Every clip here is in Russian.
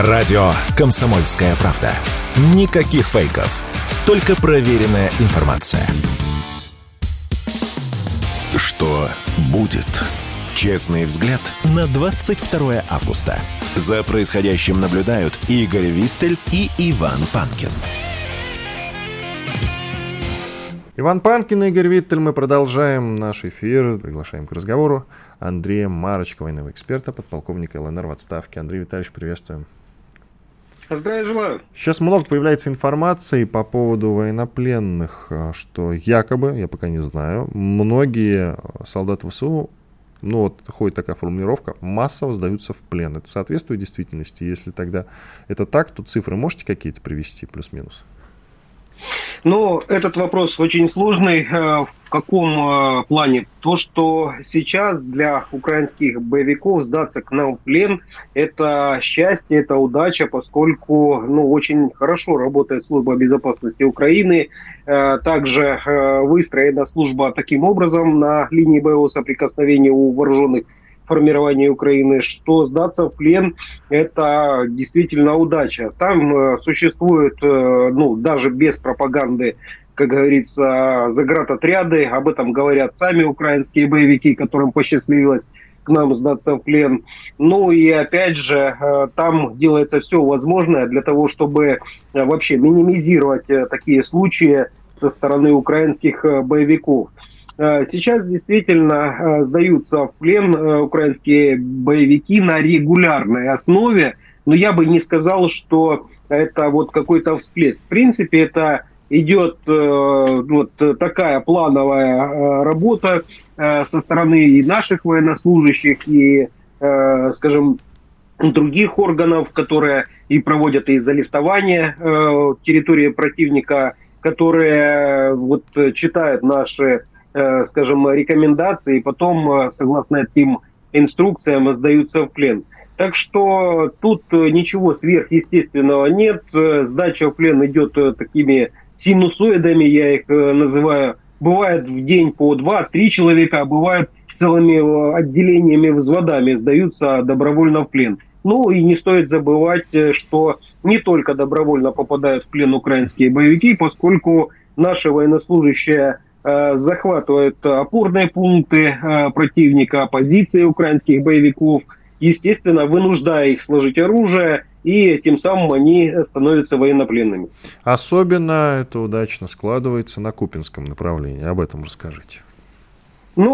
Радио «Комсомольская правда». Никаких фейков, только проверенная информация. Что будет? Честный взгляд на 22 августа. За происходящим наблюдают Игорь Виттель и Иван Панкин. Иван Панкин и Игорь Виттель. Мы продолжаем наш эфир. Приглашаем к разговору Андрея Марочко, военного эксперта, подполковника ЛНР в отставке. Андрей Витальевич, приветствуем. Здравия желаю. Сейчас много появляется информации по поводу военнопленных, что якобы, я пока не знаю, многие солдаты ВСУ, ходит такая формулировка, массово сдаются в плен. Это соответствует действительности? Если тогда это так, то цифры можете какие-то привести, плюс-минус? Этот вопрос очень сложный. В каком плане? То, что сейчас для украинских боевиков сдаться к нам в плен, это счастье, это удача, поскольку очень хорошо работает служба безопасности Украины. Также выстроена служба таким образом на линии боевого соприкосновения у вооруженных формирования Украины, что сдаться в плен – это действительно удача. Там существуют, даже без пропаганды, как говорится, заградотряды, об этом говорят сами украинские боевики, которым посчастливилось к нам сдаться в плен. Там делается все возможное для того, чтобы вообще минимизировать такие случаи со стороны украинских боевиков. Сейчас действительно сдаются в плен украинские боевики на регулярной основе, но я бы не сказал, что это какой-то всплеск. В принципе, это идет такая плановая работа со стороны и наших военнослужащих, и, скажем, других органов, которые и проводят и залистование территории противника, которые читают наши, скажем, рекомендации, и потом, согласно этим инструкциям, сдаются в плен. Так что тут ничего сверхъестественного нет. Сдача в плен идет такими синусоидами, я их называю. Бывает в день по 2-3 человека, а бывает целыми отделениями, взводами сдаются добровольно в плен. И не стоит забывать, что не только добровольно попадают в плен украинские боевики, поскольку наши военнослужащие захватывают опорные пункты противника, позиции украинских боевиков, естественно, вынуждая их сложить оружие, и тем самым они становятся военнопленными. Особенно это удачно складывается на Купинском направлении. Об этом расскажите.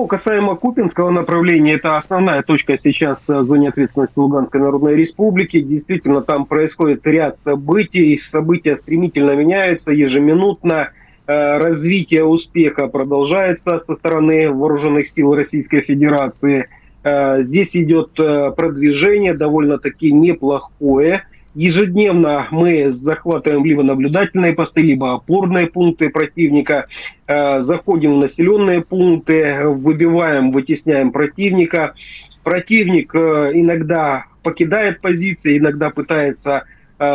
Касаемо Купинского направления, это основная точка сейчас в зоне ответственности Луганской Народной Республики. Действительно, там происходит ряд событий. События стремительно меняются ежеминутно. Развитие успеха продолжается со стороны вооруженных сил Российской Федерации. Здесь идет продвижение довольно-таки неплохое. Ежедневно мы захватываем либо наблюдательные посты, либо опорные пункты противника. Заходим в населенные пункты, выбиваем, вытесняем противника. Противник иногда покидает позиции, иногда пытается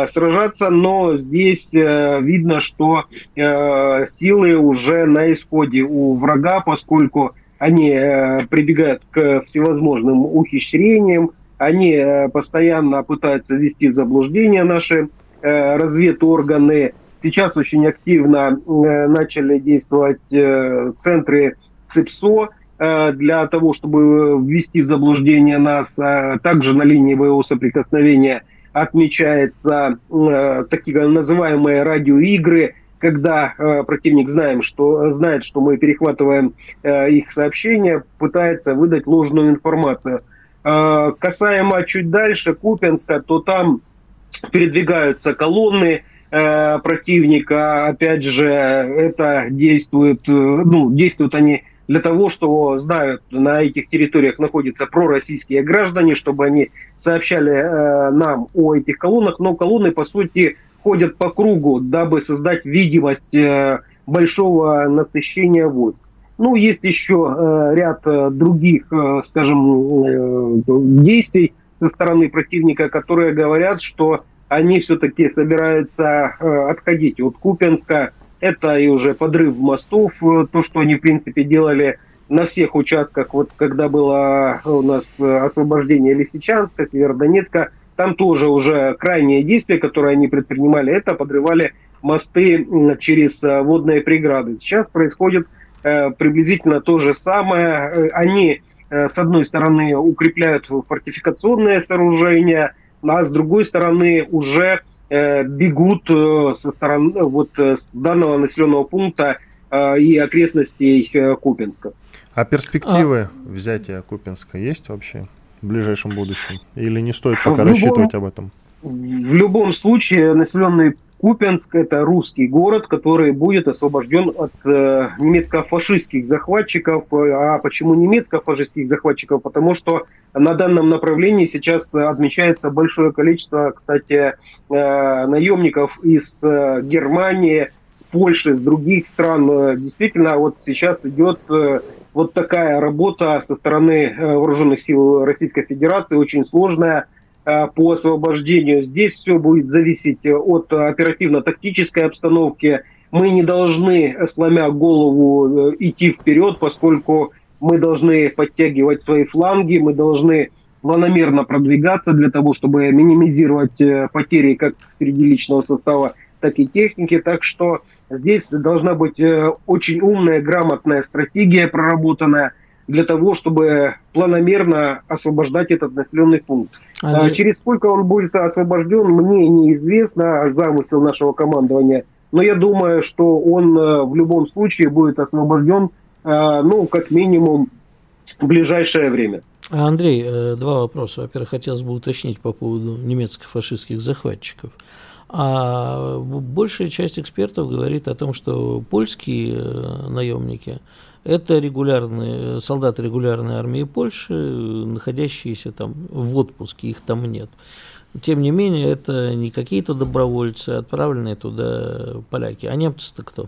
сражаться, но здесь видно, что силы уже на исходе у врага, поскольку они прибегают к всевозможным ухищрениям, они постоянно пытаются ввести в заблуждение наши разведорганы. Сейчас очень активно начали действовать центры ЦИПСО для того, чтобы ввести в заблуждение нас. Также на линии боевого соприкосновения отмечаются такие называемые радиоигры, когда противник знает, что мы перехватываем их сообщения, пытается выдать ложную информацию. Касаемо чуть дальше Купенска, то там передвигаются колонны противника. Опять же, это действуют они для того, что знают, на этих территориях находятся пророссийские граждане, чтобы они сообщали нам о этих колоннах. Но колонны, по сути, ходят по кругу, дабы создать видимость большого насыщения войск. Есть еще ряд других, скажем, действий со стороны противника, которые говорят, что они все-таки собираются отходить от Купенска. Это и уже подрыв мостов, то, что они, в принципе, делали на всех участках, когда было у нас освобождение Лисичанска, Северодонецка, Там тоже уже крайнее действие, которое они предпринимали, это подрывали мосты через водные преграды. Сейчас происходит приблизительно то же самое. Они, с одной стороны, укрепляют фортификационные сооружения, а с другой стороны уже бегут со стороны вот с данного населенного пункта и окрестностей Купинска. А перспективы взятия Купинска есть вообще в ближайшем будущем? Или не стоит пока рассчитывать об этом? В любом случае, населенный Купенск – это русский город, который будет освобожден от немецко-фашистских захватчиков. А почему немецко-фашистских захватчиков? Потому что на данном направлении сейчас отмечается большое количество, кстати, наемников из Германии, с Польши, с других стран. Действительно, вот сейчас идет вот такая работа со стороны вооруженных сил Российской Федерации, очень сложная, по освобождению. Здесь все будет зависеть от оперативно-тактической обстановки. Мы не должны, сломя голову, идти вперед, поскольку мы должны подтягивать свои фланги, мы должны планомерно продвигаться для того, чтобы минимизировать потери как среди личного состава, так и техники. Так что здесь должна быть очень умная, грамотная стратегия, проработанная для того, чтобы планомерно освобождать этот населенный пункт. Через сколько он будет освобожден, мне неизвестно, замысел нашего командования, но я думаю, что он в любом случае будет освобожден, ну, как минимум, в ближайшее время. Андрей, два вопроса. Во-первых, хотелось бы уточнить по поводу немецко-фашистских захватчиков. А большая часть экспертов говорит о том, что польские наемники — это регулярные солдаты регулярной армии Польши, находящиеся там в отпуске, их там нет. Тем не менее, это не какие-то добровольцы, отправленные туда поляки. А немцы-то кто?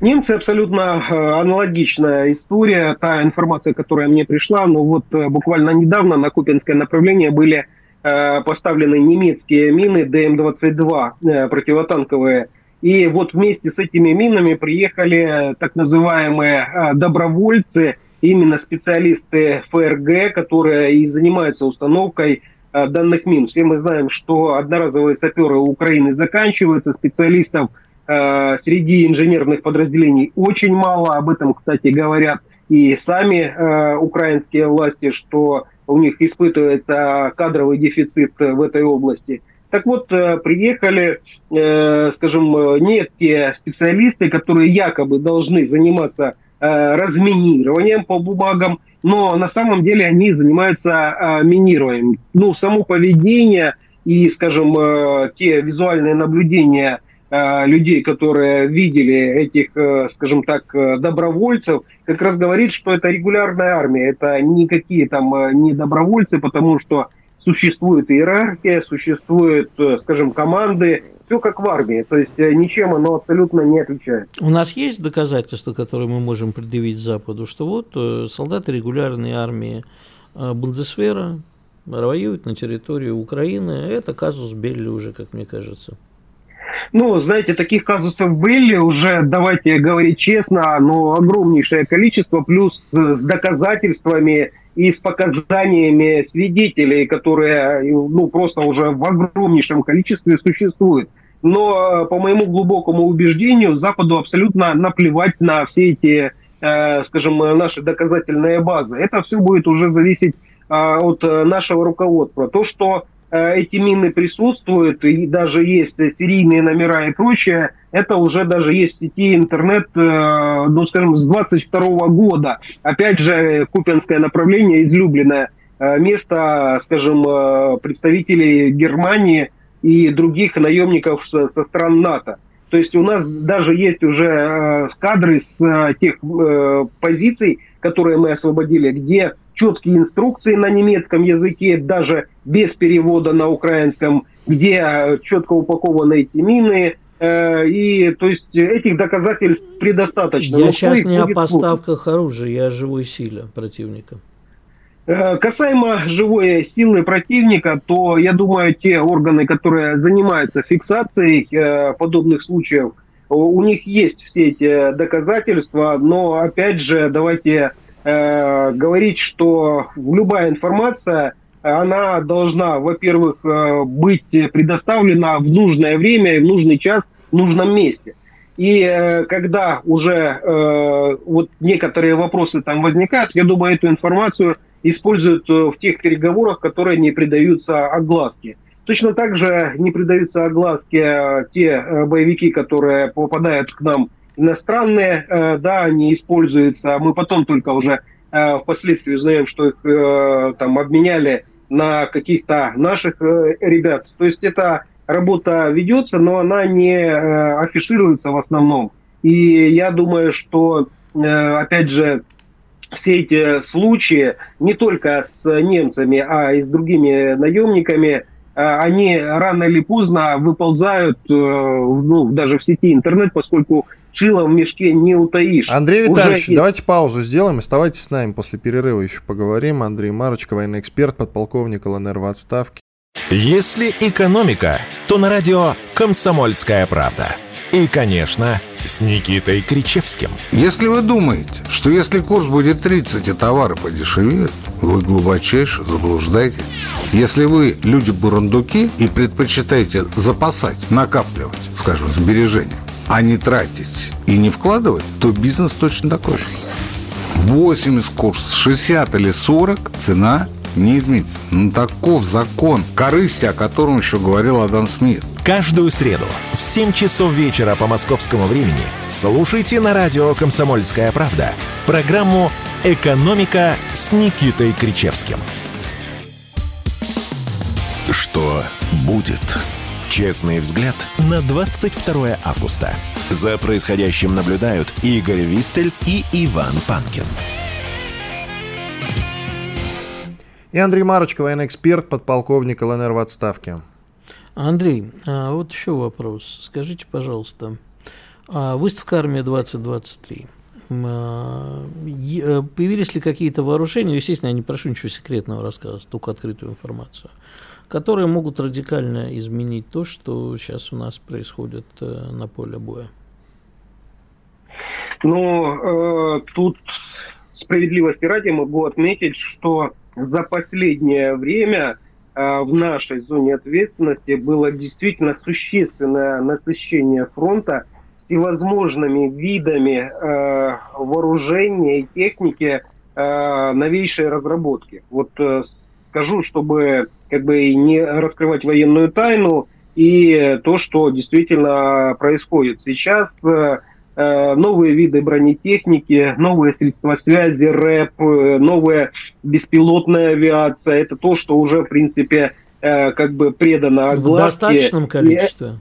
Немцы — абсолютно аналогичная история. Та информация, которая мне пришла, ну вот буквально недавно на Купинское направление были поставлены немецкие мины ДМ-22, противотанковые. И вот вместе с этими минами приехали так называемые добровольцы, именно специалисты ФРГ, которые и занимаются установкой данных мин. Все мы знаем, что одноразовые саперы у Украины заканчиваются, специалистов среди инженерных подразделений очень мало. Об этом, кстати, говорят и сами украинские власти, что у них испытывается кадровый дефицит в этой области. Так вот, приехали, скажем, некие специалисты, которые якобы должны заниматься разминированием по бумагам, но на самом деле они занимаются минированием. Ну, само поведение и, скажем, те визуальные наблюдения людей, которые видели этих, скажем так, добровольцев, как раз говорит, что это регулярная армия, это никакие там не добровольцы, потому что существует иерархия, существуют, скажем, команды, все как в армии, то есть ничем оно абсолютно не отличается. У нас есть доказательства, которые мы можем предъявить Западу, что вот солдаты регулярной армии Бундесвера воюют на территории Украины, это казус белли уже, как мне кажется. Ну, знаете, таких казусов были уже, давайте говорить честно, но огромнейшее количество, плюс с доказательствами и с показаниями свидетелей, которые, ну, просто уже в огромнейшем количестве существуют. Но, по моему глубокому убеждению, Западу абсолютно наплевать на все эти, скажем, наши доказательные базы. Это все будет уже зависеть от нашего руководства. То, что эти мины присутствуют, и даже есть серийные номера и прочее, это уже даже есть в сети интернет, ну, скажем, с 22 года. Опять же, Купенское направление, излюбленное место, скажем, представителей Германии и других наемников со стран НАТО. То есть у нас даже есть уже кадры с тех позиций, которые мы освободили, где четкие инструкции на немецком языке, даже без перевода на украинском, где четко упакованы эти мины. И, то есть, этих доказательств предостаточно. Я сейчас не о поставках оружия, я о живой силе противника. Касаемо живой силы противника, то, я думаю, те органы, которые занимаются фиксацией подобных случаев, у них есть все эти доказательства, но, опять же, давайте говорить, что любая информация она должна, во-первых, быть предоставлена в нужное время и в нужный час в нужном месте. И когда уже вот некоторые вопросы там возникают, я думаю, эту информацию используют в тех переговорах, которые не придаются огласке. Точно так же не придаются огласке те боевики, которые попадают к нам иностранные, да, они используются, мы потом только уже впоследствии узнаем, что их там обменяли на каких-то наших ребят. То есть это работа ведется, но она не афишируется в основном. И я думаю, что, опять же, все эти случаи не только с немцами, а и с другими наемниками, они рано или поздно выползают, ну, даже в сети интернет, поскольку шило в мешке не утаишь. Андрей Витальевич, давайте паузу сделаем. Оставайтесь с нами, после перерыва еще поговорим. Андрей Марочко, военный эксперт, подполковник ЛНР в отставке. Если экономика, то на радио «Комсомольская правда». И, конечно, с Никитой Кричевским. Если вы думаете, что если курс будет 30, и товары подешевеют, вы глубочайше заблуждаетесь. Если вы люди-бурундуки и предпочитаете запасать, накапливать, скажем, сбережения, а не тратить и не вкладывать, то бизнес точно такой же. 80 курс, 60 или 40 – цена не изменится. Но таков закон корысти, о котором еще говорил Адам Смит. Каждую среду в 7 часов вечера по московскому времени слушайте на радио «Комсомольская правда» программу «Экономика» с Никитой Кричевским. Что будет? Честный взгляд на 22 августа. За происходящим наблюдают Игорь Виттель и Иван Панкин. И Андрей Марочко, военный эксперт, подполковник ЛНР в отставке. Андрей, вот еще вопрос. Скажите, пожалуйста, выставка «Армия-2023». Появились ли какие-то вооружения, естественно, я не прошу ничего секретного рассказывать, только открытую информацию, которые могут радикально изменить то, что сейчас у нас происходит на поле боя? Ну, тут справедливости ради могу отметить, что за последнее время в нашей зоне ответственности было действительно существенное насыщение фронта всевозможными видами вооружения и техники новейшей разработки. Вот скажу, чтобы как бы не раскрывать военную тайну, и то, что действительно происходит сейчас, новые виды бронетехники, новые средства связи, РЭП, новая беспилотная авиация. Это то, что уже, в принципе, как бы предано огласке. В достаточном количестве?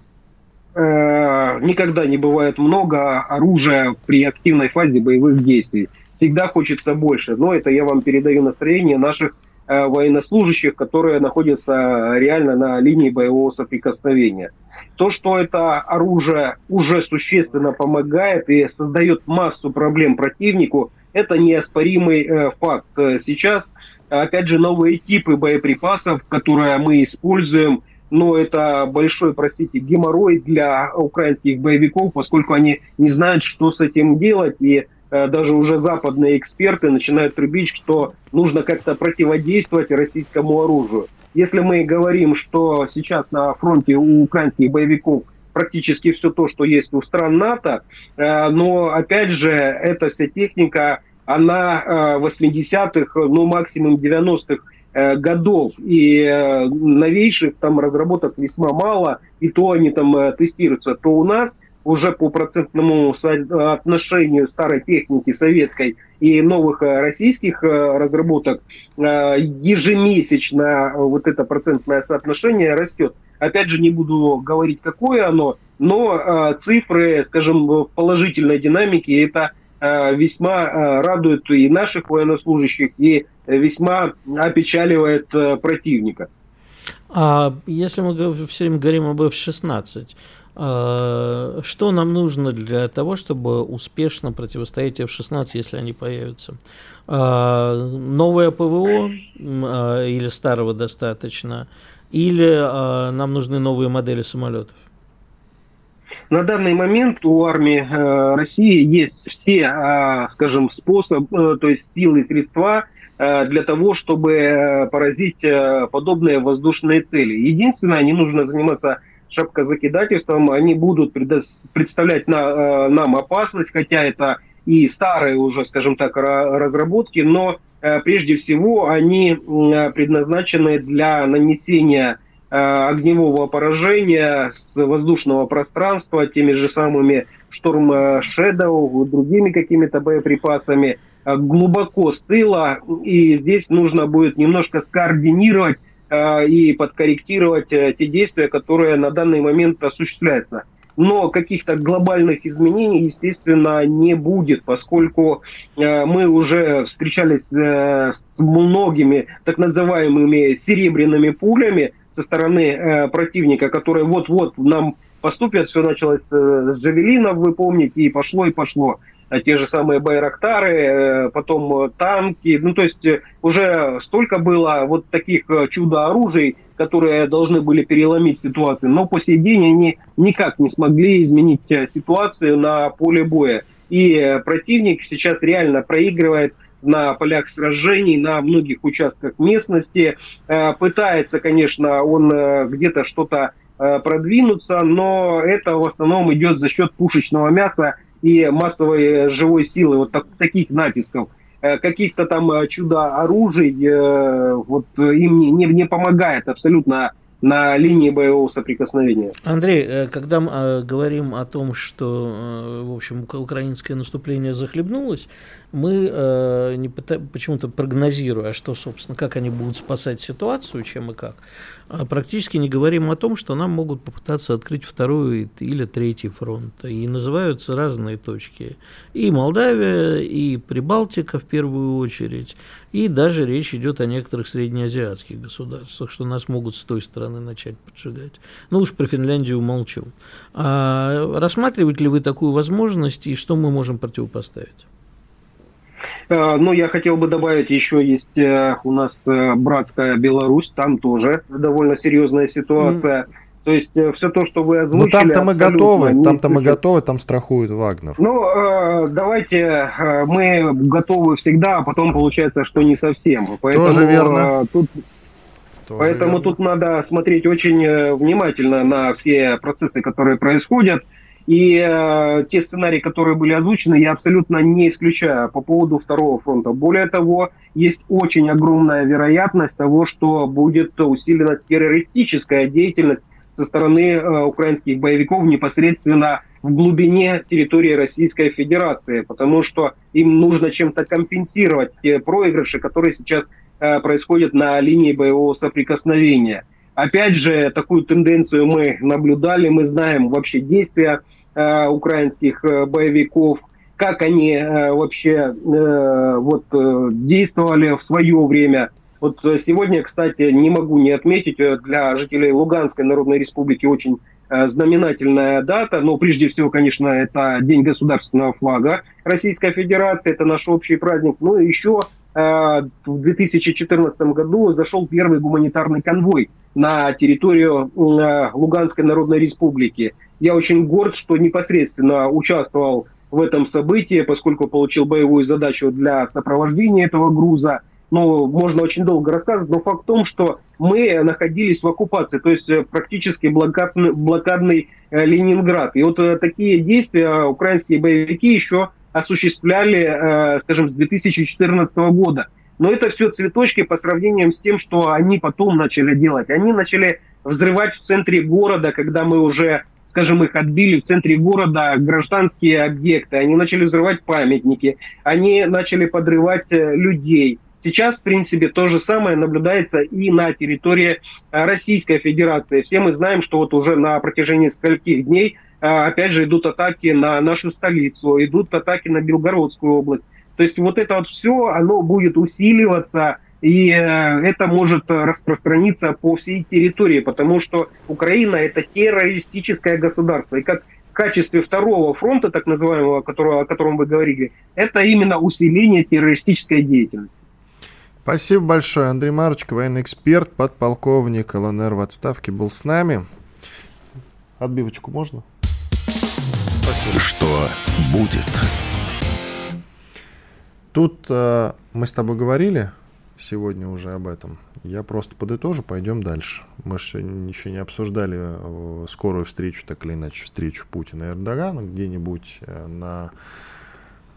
Никогда не бывает много оружия при активной фазе боевых действий. Всегда хочется больше. Но это я вам передаю настроение наших военнослужащих, которые находятся реально на линии боевого соприкосновения. То, что это оружие уже существенно помогает и создает массу проблем противнику, это неоспоримый факт. Сейчас, опять же, новые типы боеприпасов, которые мы используем, но это большой, простите, геморрой для украинских боевиков, поскольку они не знают, что с этим делать, и даже уже западные эксперты начинают трубить, что нужно как-то противодействовать российскому оружию. Если мы говорим, что сейчас на фронте у украинских боевиков практически все то, что есть у стран НАТО, но, опять же, эта вся техника, она 80-х, ну, максимум 90-х годов, и новейших там разработок весьма мало, и то они там тестируются, то у нас уже по процентному соотношению старой техники советской и новых российских разработок ежемесячно вот это процентное соотношение растет. Опять же, не буду говорить, какое оно, но цифры, скажем, в положительной динамике, это весьма радует и наших военнослужащих, и весьма опечаливает противника. А если мы все время говорим об F-16, что нам нужно для того, чтобы успешно противостоять F-16, если они появятся? Новое ПВО или старого достаточно? Или нам нужны новые модели самолетов? На данный момент у армии России есть все, скажем, способы, то есть силы и средства для того, чтобы поразить подобные воздушные цели. Единственное, не нужно заниматься шапкозакидательством, они будут представлять нам опасность, хотя это и старые уже, скажем так, разработки, но прежде всего они предназначены для нанесения огневого поражения с воздушного пространства теми же самыми Storm Shadow, другими какими-то боеприпасами, глубоко с тыла, и здесь нужно будет немножко скоординировать и подкорректировать те действия, которые на данный момент осуществляются. Но каких-то глобальных изменений, естественно, не будет, поскольку мы уже встречались с многими так называемыми серебряными пулями со стороны противника, которые вот-вот нам поступят. Все началось с джавелинов, вы помните, и пошло, и пошло. Те же самые байрактары, потом танки. Ну, то есть уже столько было вот таких чудо-оружий, которые должны были переломить ситуацию. Но по сей день они никак не смогли изменить ситуацию на поле боя. И противник сейчас реально проигрывает на полях сражений, на многих участках местности. Пытается, конечно, он где-то что-то продвинуться, но это в основном идет за счет пушечного мяса и массовой живой силы, вот таких натисков. Каких-то там чудо-оружий вот им не помогает абсолютно на линии боевого соприкосновения. Андрей, когда мы говорим о том, что, в общем, украинское наступление захлебнулось, мы не почему-то прогнозируя, что, собственно, как они будут спасать ситуацию, чем и как, практически не говорим о том, что нам могут попытаться открыть второй или третий фронт. И называются разные точки. И Молдавия, и Прибалтика в первую очередь, и даже речь идет о некоторых среднеазиатских государствах, что нас могут с той стороны начать поджигать. Ну уж про Финляндию молчу. А рассматриваете ли вы такую возможность, и что мы можем противопоставить? Ну, я хотел бы добавить, еще есть у нас братская Беларусь, там тоже довольно серьезная ситуация. То есть все то, что вы озвучили... Ну, там-то мы готовы, там страхует Вагнер. Ну, давайте, мы готовы всегда, а потом получается, что не совсем. Поэтому, тоже верно. Тут надо смотреть очень внимательно на все процессы, которые происходят. И те сценарии, которые были озвучены, я абсолютно не исключаю по поводу второго фронта. Более того, есть очень огромная вероятность того, что будет усилена террористическая деятельность со стороны украинских боевиков непосредственно в глубине территории Российской Федерации, потому что им нужно чем-то компенсировать те проигрыши, которые сейчас происходят на линии боевого соприкосновения. Опять же, такую тенденцию мы наблюдали, мы знаем вообще действия украинских боевиков, как они действовали в свое время. Вот сегодня, кстати, не могу не отметить, для жителей Луганской Народной Республики очень знаменательная дата, но прежде всего, конечно, это День государственного флага Российской Федерации, это наш общий праздник, но еще... В 2014 году зашел первый гуманитарный конвой на территорию Луганской Народной Республики. Я очень горд, что непосредственно участвовал в этом событии, поскольку получил боевую задачу для сопровождения этого груза. Но можно очень долго рассказывать, но факт в том, что мы находились в оккупации, то есть практически блокадный Ленинград. И вот такие действия украинские боевики еще осуществляли, скажем, с 2014 года. Но это все цветочки по сравнению с тем, что они потом начали делать. Они начали взрывать в центре города, когда мы уже, скажем, их отбили в центре города гражданские объекты. Они начали взрывать памятники, они начали подрывать людей. Сейчас, в принципе, то же самое наблюдается и на территории Российской Федерации. Все мы знаем, что вот уже на протяжении скольких дней опять же идут атаки на нашу столицу, идут атаки на Белгородскую область. То есть вот это вот все, оно будет усиливаться, и это может распространиться по всей территории, потому что Украина – это террористическое государство. И как в качестве второго фронта, так называемого, о котором вы говорили, это именно усиление террористической деятельности. Спасибо большое. Андрей Марочко, военный эксперт, подполковник ЛНР в отставке, был с нами. Отбивочку можно? Что будет? Тут мы с тобой говорили сегодня уже об этом. Я просто подытожу, пойдем дальше. Мы же сегодня еще не обсуждали скорую встречу, так или иначе, встречу Путина и Эрдогана где-нибудь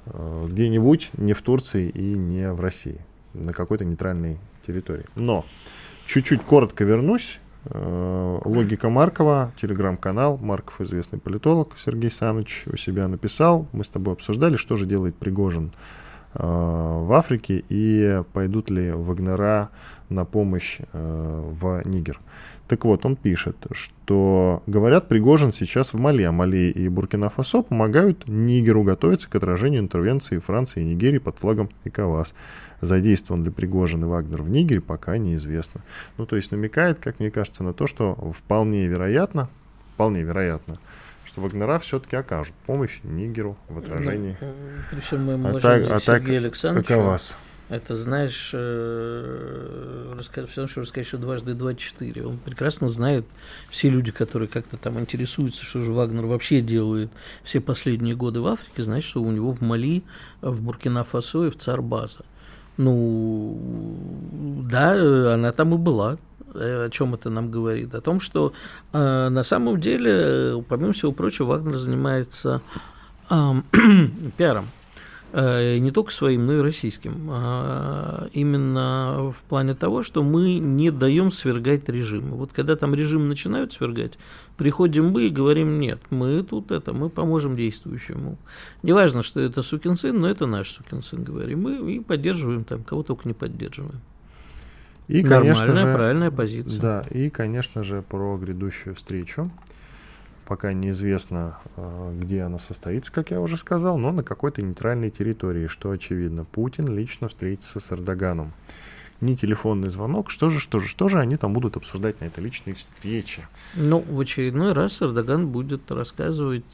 не в Турции и не в России, на какой-то нейтральной территории. Но чуть-чуть коротко вернусь. Логика Маркова, телеграм-канал, Марков, известный политолог, Сергей Санвич у себя написал. Мы с тобой обсуждали, что же делает Пригожин в Африке и пойдут ли Вагнера на помощь в Нигер. Так вот, он пишет, что, говорят, Пригожин сейчас в Мали, а Мали и Буркина-Фасо помогают Нигеру готовиться к отражению интервенции Франции и Нигерии под флагом ЭКОВАС. Задействован ли Пригожин и Вагнер в Нигере, пока неизвестно. Ну, то есть намекает, как мне кажется, на то, что вполне вероятно, что Вагнера все-таки окажут помощь Нигеру в отражении Сергея Александровича. ЭКОВАС. Это, знаешь, все равно, что рассказать, что дважды 24. Он прекрасно знает, все люди, которые как-то там интересуются, что же Вагнер вообще делает все последние годы в Африке, знают, что у него в Мали, в Буркина-Фасо и в Цар-база. Ну, да, она там и была. О чем это нам говорит? О том, что на самом деле, помимо всего прочего, Вагнер занимается пиаром. Не только своим, но и российским. Именно в плане того, что мы не даем свергать режим. Вот когда там режим начинают свергать, приходим мы и говорим: нет, мы тут это, мы поможем действующему. Неважно, что это сукин сын, но это наш сукин сын, говорим мы, и поддерживаем там, кого только не поддерживаем. И, нормальная, конечно же, правильная позиция. Да, и, конечно же, про грядущую встречу. Пока неизвестно, где она состоится, как я уже сказал, но на какой-то нейтральной территории, что очевидно. Путин лично встретится с Эрдоганом. Не телефонный звонок. Что же они там будут обсуждать на этой личной встрече? Ну, в очередной раз Эрдоган будет рассказывать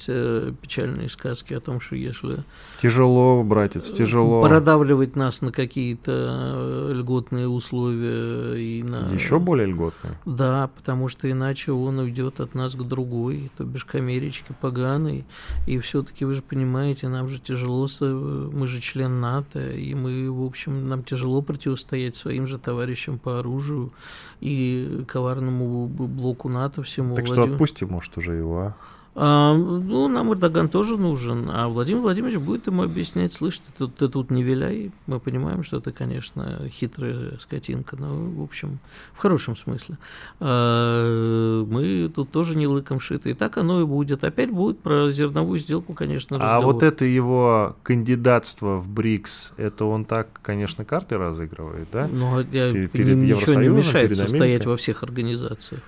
печальные сказки о том, что если... Тяжело, братец, тяжело. Продавливать нас на какие-то льготные условия. И на... Еще более льготные? Да, потому что иначе он уйдет от нас к другой, то бишь к Америчке поганой. И все-таки, вы же понимаете, нам же тяжело, мы же член НАТО, и мы, в общем, нам тяжело противостоять своим же товарищам по оружию и коварному блоку НАТО всему. Так что отпусти, может, уже его, ну, нам Эрдоган тоже нужен, а Владимир Владимирович будет ему объяснять: слышь, ты тут не виляй, мы понимаем, что ты, конечно, хитрая скотинка, но, в общем, в хорошем смысле. Мы тут тоже не лыком шиты, и так оно и будет. Опять будет про зерновую сделку, конечно, разговор. А вот это его кандидатство в БРИКС, это он так, конечно, карты разыгрывает, да? Ну, ничего не мешает состоять во всех организациях.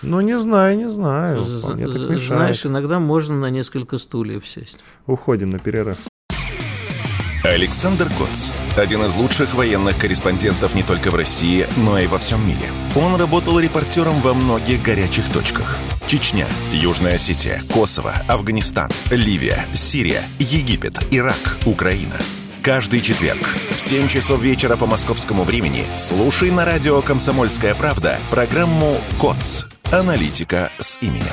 Ну, не знаю. Знаешь, иногда можно на несколько стульев сесть. Уходим на перерыв. Александр Коц. Один из лучших военных корреспондентов не только в России, но и во всем мире. Он работал репортером во многих горячих точках. Чечня, Южная Осетия, Косово, Афганистан, Ливия, Сирия, Египет, Ирак, Украина. Каждый четверг в 7 часов вечера по московскому времени слушай на радио «Комсомольская правда» программу «КОЦ. Аналитика с именем».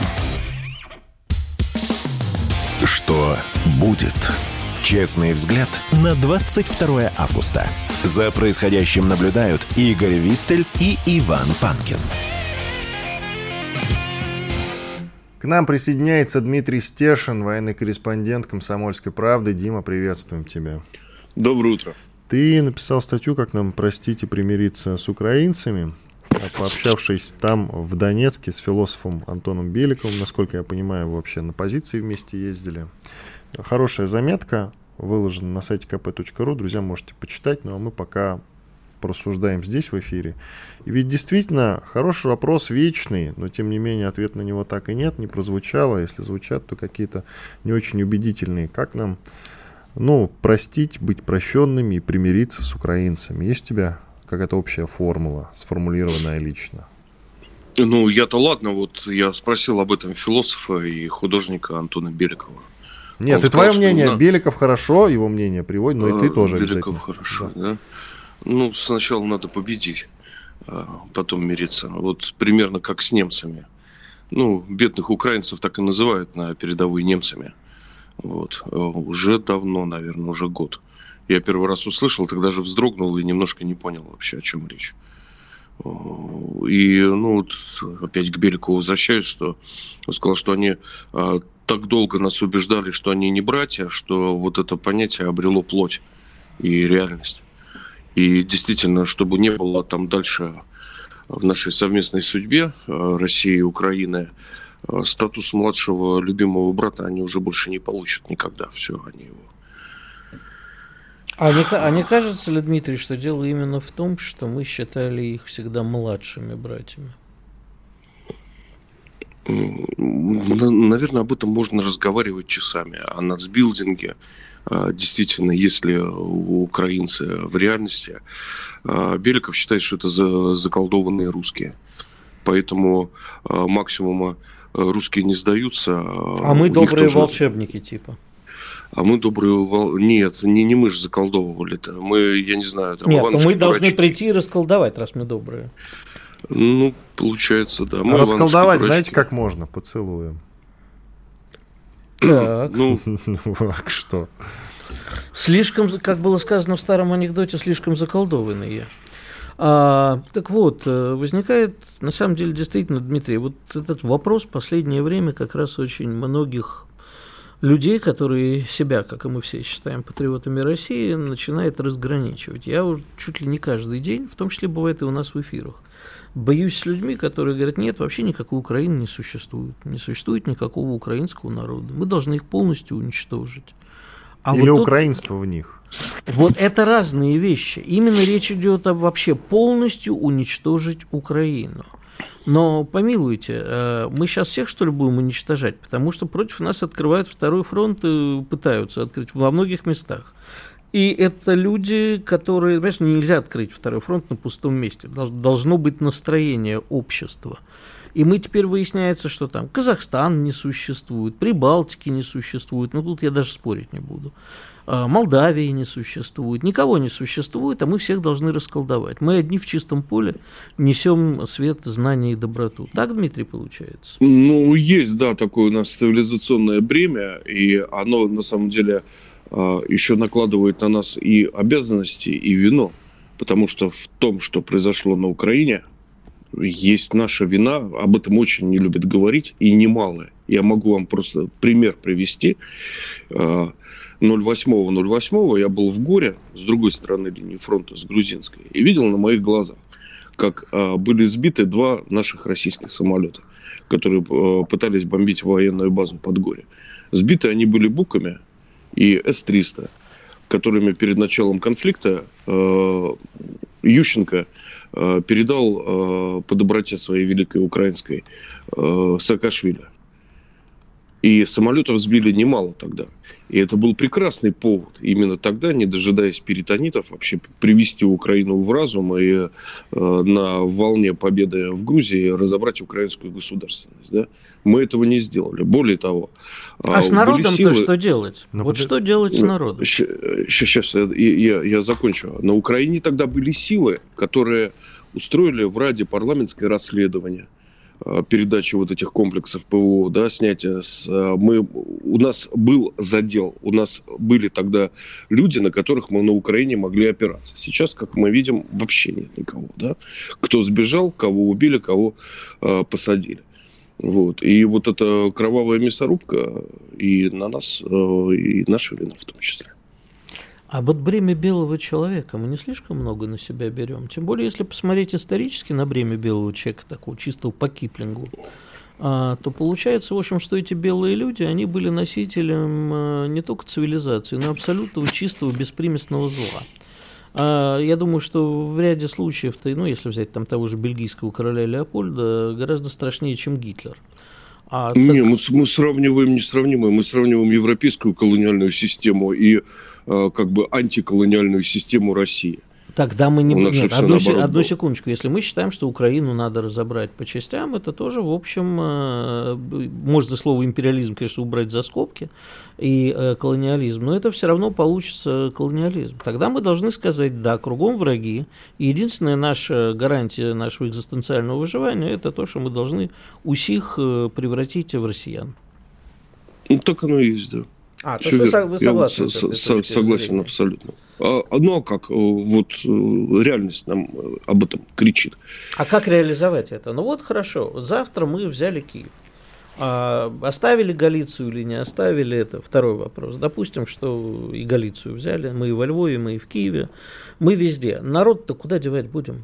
Что будет? Честный взгляд на 22 августа. За происходящим наблюдают Игорь Виттель и Иван Панкин. К нам присоединяется Дмитрий Стешин, военный корреспондент «Комсомольской правды». Дима, приветствуем тебя. Доброе утро. Ты написал статью, как нам, простите, примириться с украинцами, пообщавшись там, в Донецке, с философом Антоном Беликом. Насколько я понимаю, вы вообще на позиции вместе ездили. Хорошая заметка, выложена на сайте kp.ru. Друзья, можете почитать, ну а мы пока порассуждаем здесь, в эфире. И ведь действительно, хороший вопрос, вечный, но тем не менее ответ на него так и нет, не прозвучало. Если звучат, то какие-то не очень убедительные. Как нам... простить, быть прощенными и примириться с украинцами. Есть у тебя какая-то общая формула, сформулированная лично? Ну, я-то ладно, вот я спросил об этом философа и художника Антона Беликова. Нет, и твое мнение, что... Беликов хорошо, его мнение приводит, но и ты тоже Беликов хорошо, да. Ну, сначала надо победить, потом мириться. Вот примерно как с немцами. Ну, бедных украинцев так и называют на передовой немцами. Вот. Уже давно, наверное, уже год. Я первый раз услышал, тогда же вздрогнул и немножко не понял вообще, о чем речь. И, ну, вот опять к Белику возвращаюсь, что он сказал, что они так долго нас убеждали, что они не братья, что вот это понятие обрело плоть и реальность. И действительно, чтобы не было там дальше в нашей совместной судьбе России и Украины, статус младшего любимого брата они уже больше не получат никогда. Все, они его... А не кажется ли, Дмитрий, что дело именно в том, что мы считали их всегда младшими братьями? Наверное, об этом можно разговаривать часами. О нацбилдинге. Действительно, если у украинцы в реальности... Беликов считает, что это заколдованные русские. Поэтому максимума русские не сдаются. А мы добрые волшебники типа. А мы добрые... Нет, не мы же заколдовывали-то. Мы, я не знаю... Там, нет, Иванушки, мы должны дурачки. Прийти и расколдовать, раз мы добрые. Ну, получается, да. Мы расколдовать, Иванушки, знаете, как можно? Поцелуем. Так. Ну, как что? Слишком, как было сказано в старом анекдоте, слишком заколдованные. Так вот, возникает, на самом деле, действительно, Дмитрий, вот этот вопрос в последнее время как раз очень многих... людей, которые себя, как и мы все считаем, патриотами России, начинает разграничивать. Я уже чуть ли не каждый день, в том числе бывает и у нас в эфирах, боюсь с людьми, которые говорят, нет, вообще никакой Украины не существует. Не существует никакого украинского народа. Мы должны их полностью уничтожить. А или вот украинство в них. Вот это разные вещи. Именно речь идет о вообще полностью уничтожить Украину. Но, помилуйте, мы сейчас всех, что ли, будем уничтожать? Потому что против нас открывают второй фронт и пытаются открыть во многих местах. И это люди, которые... Понимаешь, нельзя открыть второй фронт на пустом месте. Должно быть настроение общества. И мы теперь выясняется, что там Казахстан не существует, Прибалтики не существует. Ну, тут я даже спорить не буду. Молдавии не существует, никого не существует, а мы всех должны расколдовать. Мы одни в чистом поле несем свет, знания и доброту. Так, Дмитрий, получается? Ну, есть, да, такое у нас цивилизационное бремя, и оно, на самом деле, еще накладывает на нас и обязанности, и вину, потому что в том, что произошло на Украине, есть наша вина, об этом очень не любят говорить, и немалая. Я могу вам просто пример привести. 08.08 я был в горе с другой стороны линии фронта, с грузинской, и видел на моих глазах, как были сбиты два наших российских самолета, которые пытались бомбить военную базу под горе. Сбиты они были буками и С-300, которыми перед началом конфликта Ющенко передал по доброте своей великой украинской Саакашвили. И самолетов сбили немало тогда. И это был прекрасный повод именно тогда, не дожидаясь перитонитов, вообще привести Украину в разум и на волне победы в Грузии разобрать украинскую государственность. Да? Мы этого не сделали. Более того... А с народом-то силы... что делать? Но вот что делать с народом? Сейчас я закончу. На Украине тогда были силы, которые устроили в Раде парламентское расследование. Передачи вот этих комплексов ПВО, да, снятия. У нас был задел, у нас были тогда люди, на которых мы на Украине могли опираться. Сейчас, как мы видим, вообще нет никого, да. Кто сбежал, кого убили, кого посадили. Вот. И вот эта кровавая мясорубка и на нас, и наша вина в том числе. А вот бремя белого человека мы не слишком много на себя берем. Тем более, если посмотреть исторически на бремя белого человека, такого чистого по Киплингу, то получается, в общем, что эти белые люди, они были носителем не только цивилизации, но абсолютного чистого беспримесного зла. Я думаю, что в ряде случаев, ну, если взять там того же бельгийского короля Леопольда, гораздо страшнее, чем Гитлер. Не, так... мы сравниваем несравнимое. Мы сравниваем европейскую колониальную систему и как бы антиколониальную систему России. Тогда мы не... Нет, одну секундочку. Если мы считаем, что Украину надо разобрать по частям, это тоже, в общем, можно слово империализм, конечно, убрать за скобки, и колониализм, но это все равно получится колониализм. Тогда мы должны сказать, да, кругом враги, и единственная наша гарантия нашего экзистенциального выживания, это то, что мы должны усих превратить в россиян. Ну, так оно и есть, да. То есть вы согласны с этой точки согласен зрения? Абсолютно. Ну, а как? Вот реальность нам об этом кричит. А как реализовать это? Ну, вот хорошо. Завтра мы взяли Киев. Оставили Галицию или не оставили, это второй вопрос. Допустим, что и Галицию взяли, мы и во Львове, мы и в Киеве, мы везде. Народ-то куда девать будем?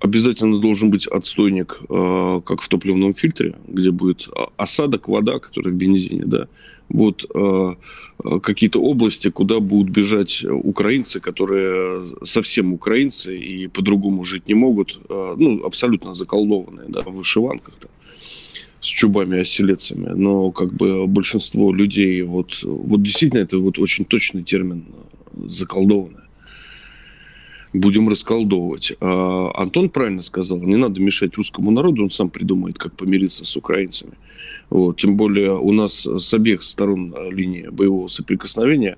Обязательно должен быть отстойник, как в топливном фильтре, где будет осадок, вода, которая в бензине, да. Вот какие-то области, куда будут бежать украинцы, которые совсем украинцы и по-другому жить не могут, ну, абсолютно заколдованные, да, в вышиванках, да, с чубами, оселецами. Но как бы большинство людей, вот действительно, это вот очень точный термин «заколдованное». Будем расколдовывать. Антон правильно сказал, не надо мешать русскому народу, он сам придумает, как помириться с украинцами. Вот. Тем более у нас с обеих сторон линии боевого соприкосновения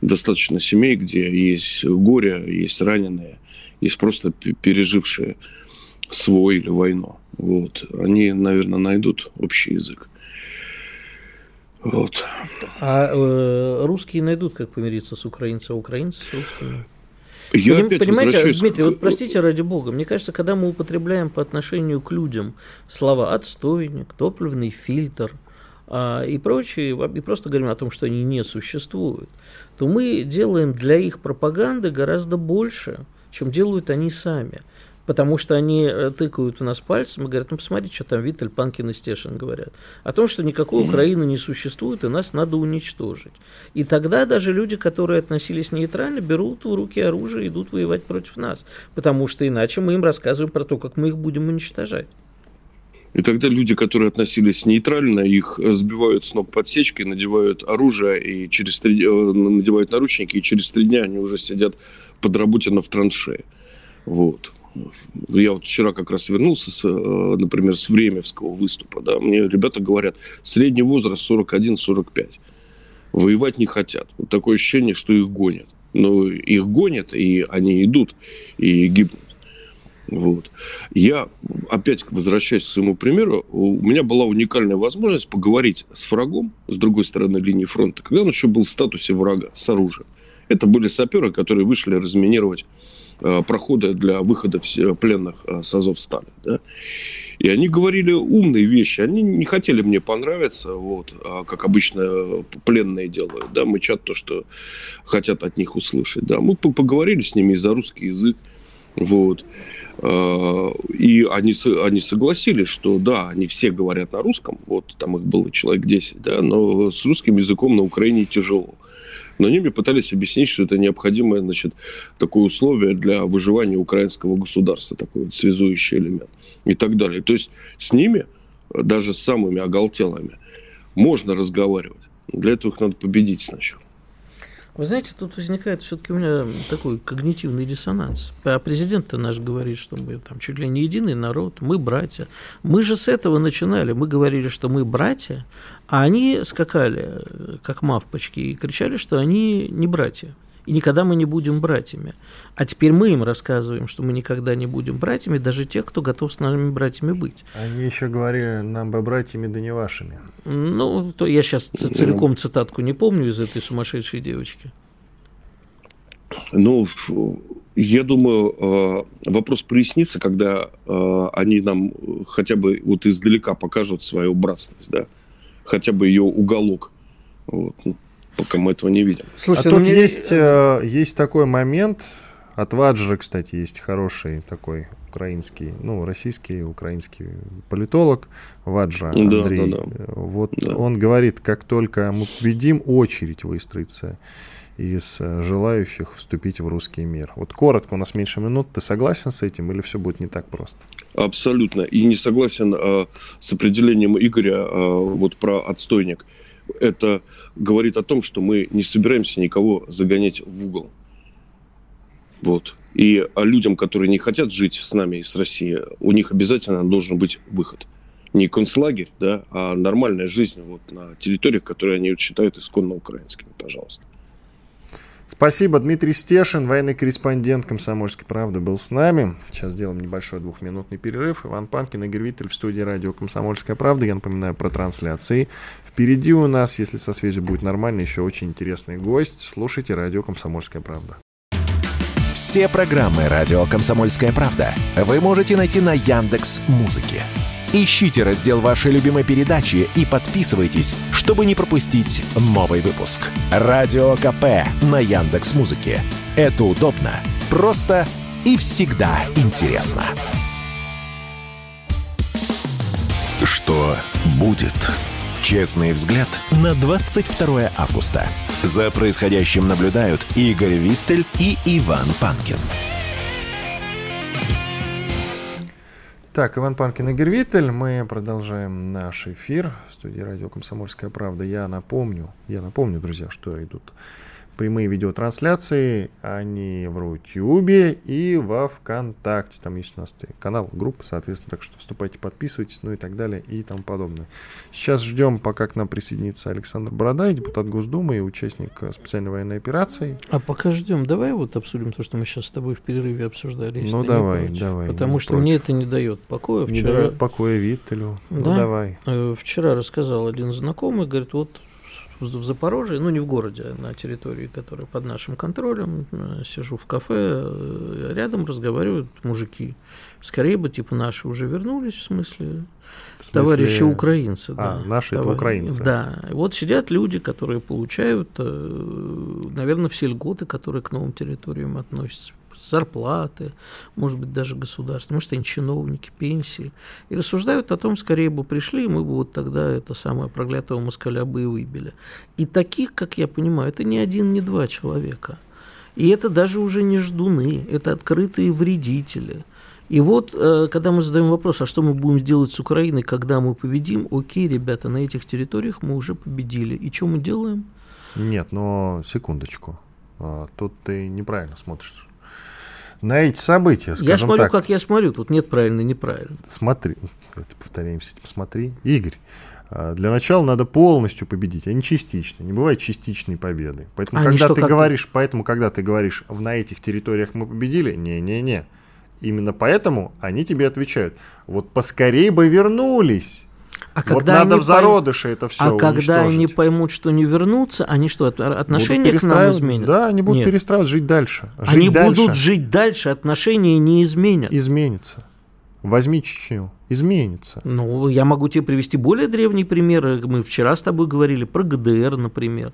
достаточно семей, где есть горе, есть раненые, есть просто пережившие свой или войну. Вот. Они, наверное, найдут общий язык. Вот. А русские найдут, как помириться с украинцами, а украинцы с русскими? Понимаете, Дмитрий, вот простите ради бога, мне кажется, когда мы употребляем по отношению к людям слова «отстойник», «топливный фильтр» и прочее, и просто говорим о том, что они не существуют, то мы делаем для их пропаганды гораздо больше, чем делают они сами. Потому что они тыкают в нас пальцем и говорят, ну, посмотрите, что там Виттель, Панкин и Стешин говорят. О том, что никакой Украины не существует, и нас надо уничтожить. И тогда даже люди, которые относились нейтрально, берут в руки оружие и идут воевать против нас. Потому что иначе мы им рассказываем про то, как мы их будем уничтожать. И тогда люди, которые относились нейтрально, их сбивают с ног подсечкой, надевают оружие, и надевают наручники, и через 3 дня они уже сидят подработано в траншее. Вот. Я вот вчера как раз вернулся, например, с Времевского выступа. Да, мне ребята говорят, средний возраст 41-45. Воевать не хотят. Вот такое ощущение, что их гонят. Но их гонят, и они идут, и гибнут. Вот. Я опять возвращаюсь к своему примеру. У меня была уникальная возможность поговорить с врагом, с другой стороны линии фронта, когда он еще был в статусе врага с оружием. Это были саперы, которые вышли разминировать прохода для выхода пленных с Азовстали. Да? И они говорили умные вещи. Они не хотели мне понравиться, вот, как обычно пленные делают. Да? Мычат то, что хотят от них услышать. Да? Мы поговорили с ними и за русский язык. Вот. И они согласились, что да, они все говорят на русском. Вот, там их было человек 10. Да? Но с русским языком на Украине тяжело. Но они мне пытались объяснить, что это необходимое, значит, такое условие для выживания украинского государства, такой вот связующий элемент и так далее. То есть с ними, даже с самыми оголтелыми, можно разговаривать. Для этого их надо победить сначала. Вы знаете, тут возникает все-таки у меня такой когнитивный диссонанс. А президент-то наш говорит, что мы там чуть ли не единый народ, мы братья. Мы же с этого начинали. Мы говорили, что мы братья, а они скакали, как мавпочки, и кричали, что они не братья. И никогда мы не будем братьями. А теперь мы им рассказываем, что мы никогда не будем братьями, даже тех, кто готов с нами братьями быть. Они еще говорили, нам бы братьями, да не вашими. Ну, то я сейчас целиком цитатку не помню из этой сумасшедшей девочки. Ну, я думаю, вопрос прояснится, когда они нам хотя бы вот издалека покажут свою братственность, да? Хотя бы ее уголок. Вот. Пока мы этого не видим. Слушайте, тут есть такой момент. От Ваджра, кстати, есть хороший такой украинский, ну, российский, украинский политолог Ваджра Андрей. Да. Вот да. Он говорит, как только мы победим, очередь выстроится из желающих вступить в русский мир. Вот коротко, у нас меньше минут. Ты согласен с этим или все будет не так просто? Абсолютно. И не согласен с определением Игоря вот про отстойник. Это говорит о том, что мы не собираемся никого загонять в угол. Вот. И людям, которые не хотят жить с нами и с Россией, у них обязательно должен быть выход. Не концлагерь, да, а нормальная жизнь вот на территориях, которые они считают исконно украинскими, пожалуйста. Спасибо. Дмитрий Стешин, военный корреспондент «Комсомольской правды», был с нами. Сейчас сделаем небольшой двухминутный перерыв. Иван Панкин, Игорь Виттель в студии радио «Комсомольская правда». Я напоминаю про трансляции. Впереди у нас, если со связью будет нормально, еще очень интересный гость. Слушайте радио «Комсомольская правда». Все программы радио «Комсомольская правда» вы можете найти на «Яндекс.Музыке». Ищите раздел вашей любимой передачи и подписывайтесь, чтобы не пропустить новый выпуск. Радио КП на Яндекс.Музыке. Это удобно, просто и всегда интересно. Что будет? Честный взгляд на 22 августа. За происходящим наблюдают Игорь Виттель и Иван Панкин. Так, Иван Панкин и Игорь Виттель, мы продолжаем наш эфир в студии радио «Комсомольская правда». Я напомню, друзья, что идут прямые видеотрансляции, они в Рутюбе и во ВКонтакте. Там есть у нас канал, группа, соответственно, так что вступайте, подписывайтесь, ну и так далее и тому подобное. Сейчас ждем, пока к нам присоединится Александр Бородай, депутат Госдумы и участник специальной военной операции. А пока ждем, давай вот обсудим то, что мы сейчас с тобой в перерыве обсуждали. Ну давай. Потому что мне это не дает покоя. Вчера... Не дает покоя Виттелю. Да? Ну давай. Вчера рассказал один знакомый, говорит, вот... в Запорожье, ну не в городе, а на территории, которая под нашим контролем, сижу в кафе, рядом разговаривают мужики. Скорее бы, типа, наши уже вернулись, в смысле... товарищи украинцы. А, да, наши это украинцы. Да, вот сидят люди, которые получают, наверное, все льготы, которые к новым территориям относятся. Зарплаты, может быть, даже государство, может, они чиновники, пенсии. И рассуждают о том, скорее бы пришли, и мы бы вот тогда это самое проклятого москаля бы и выбили. И таких, как я понимаю, это ни один, ни два человека. И это даже уже не ждуны, это открытые вредители. И вот, когда мы задаем вопрос, а что мы будем делать с Украиной, когда мы победим, окей, ребята, на этих территориях мы уже победили. И что мы делаем? Нет, но секундочку, тут ты неправильно смотришь. На эти события, скажем так. Я смотрю, так, как я смотрю, тут нет правильно и неправильно. Смотри, это повторяемся, смотри. Игорь, для начала надо полностью победить, а не частично. Не бывает частичной победы. Поэтому, когда ты говоришь, на этих территориях мы победили, не-не-не. Именно поэтому они тебе отвечают, вот поскорей бы вернулись. А вот когда надо в зародыше это все уничтожить. Когда они поймут, что не вернутся, они что, отношения к нам изменят? Да, они будут перестраивать, жить дальше. Будут жить дальше, отношения не изменят. Изменится. Возьми Чечню. Изменится. Ну, я могу тебе привести более древние примеры. Мы вчера с тобой говорили про ГДР, например.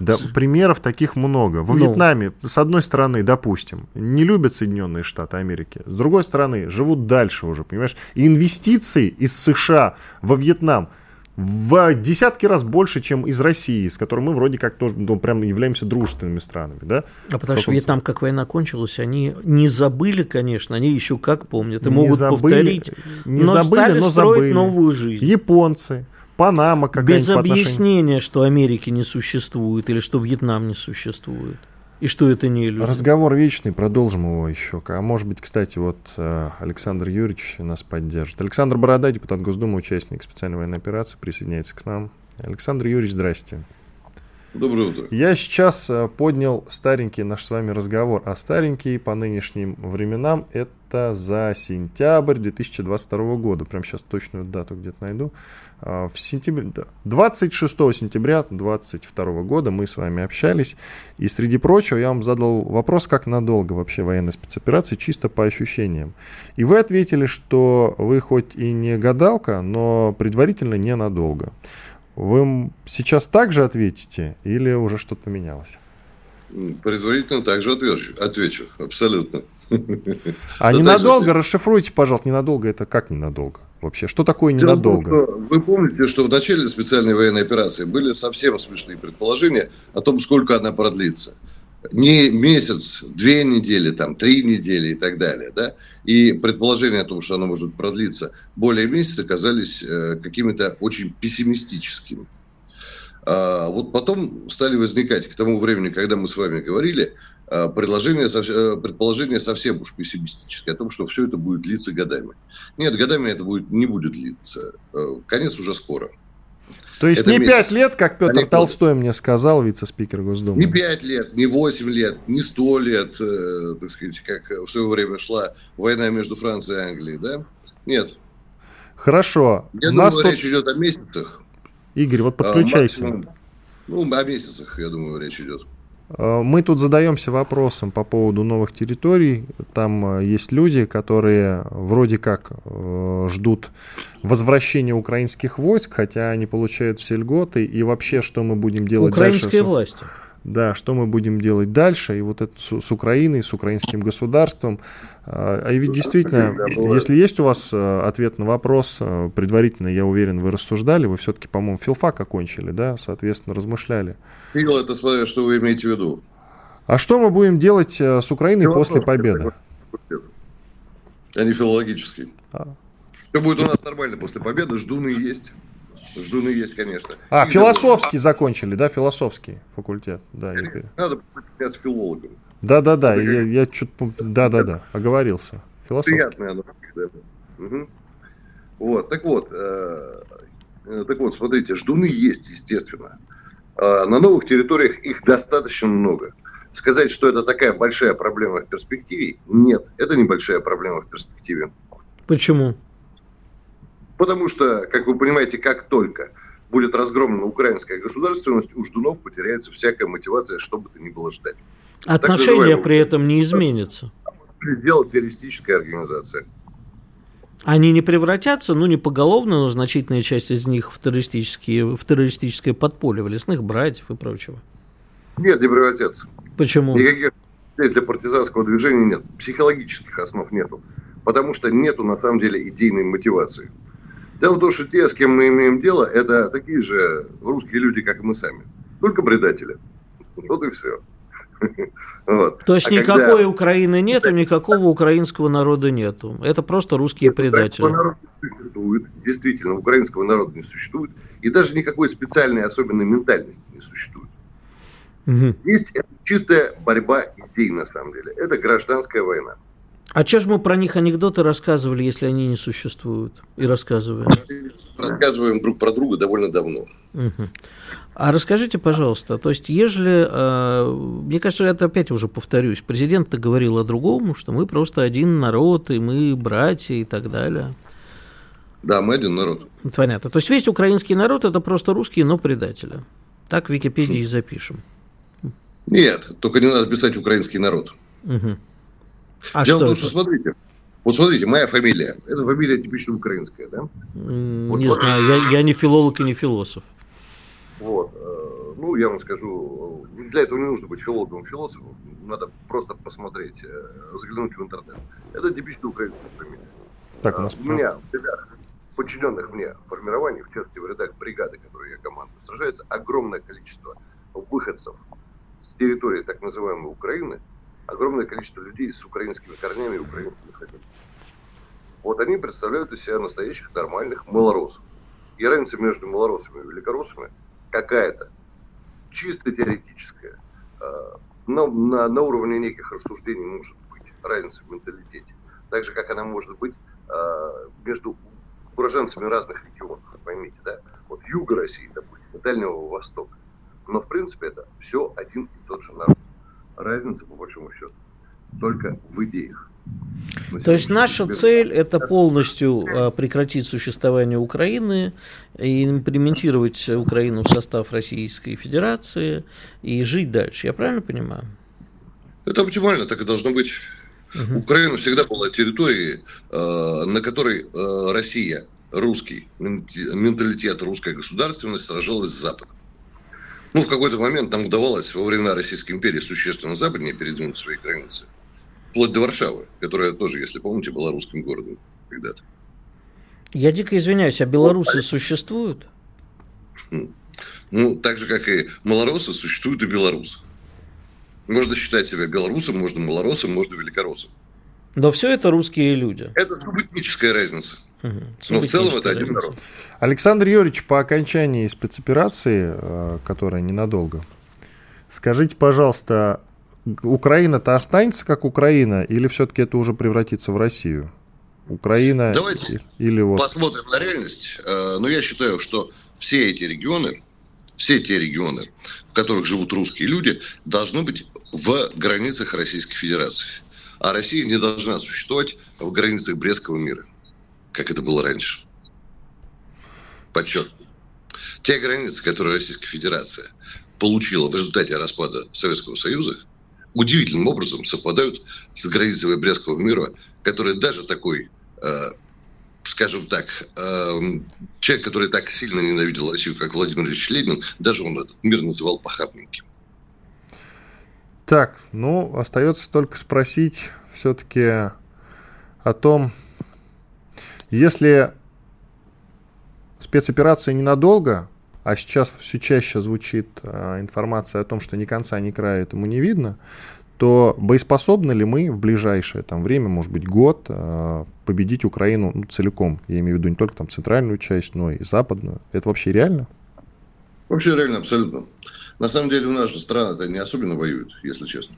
Да, примеров таких много. Вьетнаме, с одной стороны, допустим, не любят Соединенные Штаты Америки, с другой стороны, живут дальше уже, понимаешь? И инвестиции из США во Вьетнам в десятки раз больше, чем из России, с которой мы вроде как тоже прям являемся дружественными странами. Да? А потому что Вьетнам, как война кончилась, они не забыли, конечно, они еще как помнят и могут повторить. Не забыли, но строить новую жизнь. Японцы. Панама какая-нибудь. Без объяснения, что Америки не существует или что Вьетнам не существует. И что это не иллюзия. Разговор вечный, продолжим его еще. А может быть, кстати, вот Александр Юрьевич нас поддержит. Александр Бородай, депутат Госдумы, участник специальной военной операции, присоединяется к нам. Александр Юрьевич, здрасте. Доброе утро. Я сейчас поднял старенький наш с вами разговор. А старенький по нынешним временам это за сентябрь 2022 года. Прямо сейчас точную дату где-то найду. 26 сентября 2022 года мы с вами общались. И среди прочего я вам задал вопрос, как надолго вообще военная спецоперация, чисто по ощущениям. И вы ответили, что вы хоть и не гадалка, но предварительно ненадолго. Вы сейчас так же ответите или уже что-то поменялось? Предварительно так же отвечу. Абсолютно. А ненадолго? Расшифруйте, пожалуйста. Ненадолго это как ненадолго? Вообще, что такое ненадолго? Вы помните, что в начале специальной военной операции были совсем смешные предположения о том, сколько она продлится. Не месяц, 2 недели, там, 3 недели и так далее. Да? И предположения о том, что оно может продлиться более месяца, оказались какими-то очень пессимистическими. Вот потом стали возникать, к тому времени, когда мы с вами говорили, предположение совсем уж пессимистическое о том, что все это будет длиться годами. Нет, годами это не будет длиться. Конец уже скоро. То есть это не месяц. 5 лет, как Петр Толстой мне сказал, вице-спикер Госдумы. Не 5 лет, не 8 лет, не 100 лет, так сказать, как в свое время шла война между Францией и Англией, да? Нет. Хорошо. Я думаю, речь идет о месяцах. Игорь, вот подключайся. О месяцах, я думаю, речь идет. Мы тут задаемся вопросом по поводу новых территорий. Там есть люди, которые вроде как ждут возвращения украинских войск, хотя они получают все льготы. И вообще, что мы будем делать дальше? Украинские власти. Да, что мы будем делать дальше? И вот это с Украиной, с украинским государством. А ведь действительно, если есть у вас ответ на вопрос, предварительно, я уверен, вы рассуждали, вы все-таки, по-моему, филфак окончили, да, соответственно, размышляли. Фил, это смотря, что вы имеете в виду. А что мы будем делать с Украиной после победы? А не филологический. Все будет у нас нормально после победы, ждуны есть. Ждуны есть, конечно. А, философский закончили, да, философский факультет. Да, надо быть филологом. Да-да-да, я что-то... Да-да-да, оговорился. Приятное оно. Да. Угу. Вот, так вот, смотрите, ждуны есть, естественно. На новых территориях их достаточно много. Сказать, что это такая большая проблема в перспективе, нет, это не большая проблема в перспективе. Почему? Потому что, как вы понимаете, как только будет разгромлена украинская государственность, у ждунов потеряется всякая мотивация, что бы то ни было ждать. Отношения при этом не изменятся. Дело террористическая организация. Они не превратятся, не поголовно, но значительная часть из них в террористическое подполье, в лесных братьев и прочего. Нет, не превратятся. Почему? Никаких для партизанского движения нет. Психологических основ нету. Потому что нету, на самом деле, идейной мотивации. Дело в том, что те, с кем мы имеем дело, это такие же русские люди, как и мы сами. Только предатели. Вот и все. Вот. То есть никакой Украины нету, никакого украинского народа нету. Это просто русские предатели. Народа не существует. Действительно, украинского народа не существует. И даже никакой специальной особенной ментальности не существует. Угу. Есть чистая борьба идей, на самом деле. Это гражданская война. А че ж мы про них анекдоты рассказывали, если они не существуют? И рассказываем. Рассказываем друг про друга довольно давно. Угу. А расскажите, пожалуйста, то есть, ежели... мне кажется, это опять уже повторюсь. Президент-то говорил о другом, что мы просто один народ, и мы братья, и так далее. Да, мы один народ. Понятно. То есть, весь украинский народ – это просто русские, но предатели. Так в Википедии и запишем. Нет, только не надо писать «украинский народ». Угу. А дело в том, что смотрите, моя фамилия. Это фамилия типично украинская, да? Не знаю, я не филолог и не философ. Вот. Я вам скажу, для этого не нужно быть филологом и философом. Надо просто посмотреть, заглянуть в интернет. Это типично украинская фамилия. Так, у нас... У меня в рядах, подчиненных мне формирований, в частности в рядах бригады, которые я командую, сражается огромное количество выходцев с территории так называемой Украины, огромное количество людей с украинскими корнями и украинскими фамилиями. Вот они представляют из себя настоящих нормальных малоросов. И разница между малоросами и великороссами какая-то, чисто теоретическая, но на уровне неких рассуждений может быть разница в менталитете. Так же, как она может быть между уроженцами разных регионов, поймите, да? Вот юга России, допустим, Дальнего Востока. Но, в принципе, это все один и тот же народ. Разница, по большому счету, только в идеях. То есть наша цель – это полностью прекратить существование Украины и имплементировать Украину в состав Российской Федерации и жить дальше. Я правильно понимаю? Это оптимально, так и должно быть. Угу. Украина всегда была территорией, на которой Россия, русский менталитет, русская государственность сражалась с Западом. В какой-то момент нам удавалось во времена Российской империи существенно западнее передвинуть свои границы. Вплоть до Варшавы, которая тоже, если помните, была русским городом когда-то. Я дико извиняюсь, а белорусы существуют? Так же, как и малоросы, существуют и белорусы. Можно считать себя белорусом, можно малоросом, можно великороссом. Но все это русские люди. Это субэтническая разница. Но в целом это один народ. Александр Юрьевич, по окончании спецоперации, которая ненадолго, скажите, пожалуйста, Украина-то останется как Украина, или все-таки это уже превратится в Россию? Давайте посмотрим на реальность. Но я считаю, что все эти регионы, все те регионы, в которых живут русские люди, должны быть в границах Российской Федерации. А Россия не должна существовать в границах Брестского мира, как это было раньше. Подчеркиваю. Те границы, которые Российская Федерация получила в результате распада Советского Союза, удивительным образом совпадают с границами Брестского мира, которые даже такой, скажем так, человек, который так сильно ненавидел Россию, как Владимир Ильич Ленин, даже он этот мир называл похабненьким. Так, ну, остается только спросить все-таки о том, если спецоперация ненадолго, а сейчас все чаще звучит информация о том, что ни конца, ни края этому не видно, то боеспособны ли мы в ближайшее там, время, может быть, год, победить Украину целиком? Я имею в виду не только там, центральную часть, но и западную. Это вообще реально? Вообще реально, абсолютно. На самом деле, у нас же страна-то не особенно воюет, если честно.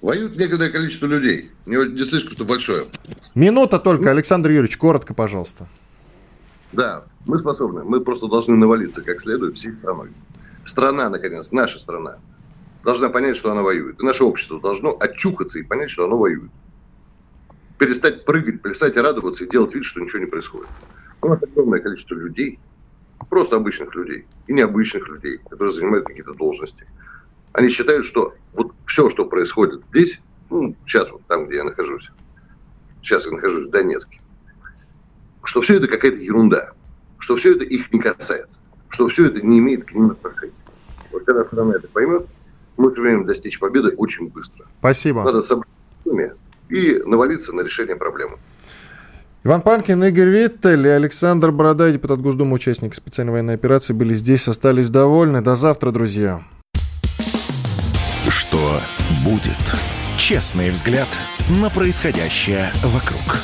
Воюет некоторое количество людей, не слишком-то большое. Минута только, Александр Юрьевич, коротко, пожалуйста. Да, мы способны. Мы просто должны навалиться как следует всей страной. Страна, наконец, наша страна должна понять, что она воюет. И наше общество должно очухаться и понять, что оно воюет. Перестать прыгать, плясать и радоваться, и делать вид, что ничего не происходит. У нас огромное количество людей, просто обычных людей, и необычных людей, которые занимают какие-то должности. Они считают, что вот все, что происходит здесь, сейчас вот там, где я нахожусь, сейчас я нахожусь в Донецке, что все это какая-то ерунда, что все это их не касается, что все это не имеет к ним отношения. Вот когда страна это поймет, мы сумеем достичь победы очень быстро. Спасибо. Надо собрать и навалиться на решение проблемы. Иван Панкин, Игорь Виттель и Александр Бородай, депутат Госдумы, участник специальной военной операции, были здесь, остались довольны. До завтра, друзья. Что будет? Честный взгляд на происходящее вокруг.